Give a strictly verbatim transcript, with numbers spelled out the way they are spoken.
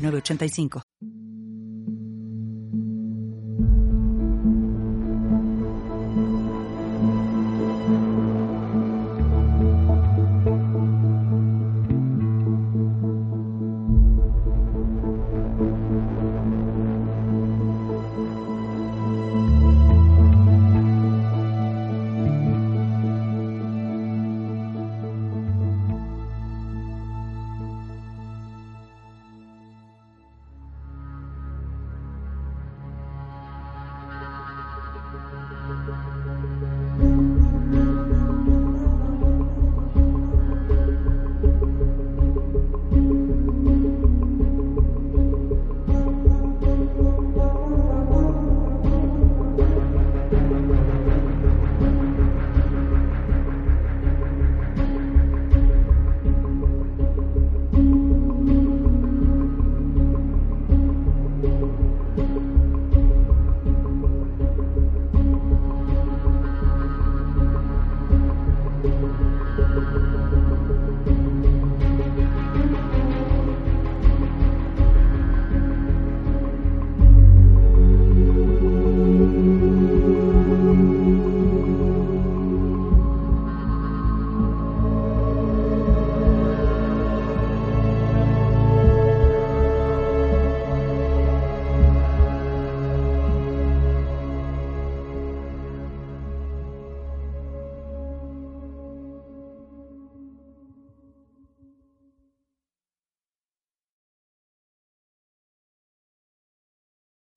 nueve ochenta y cinco.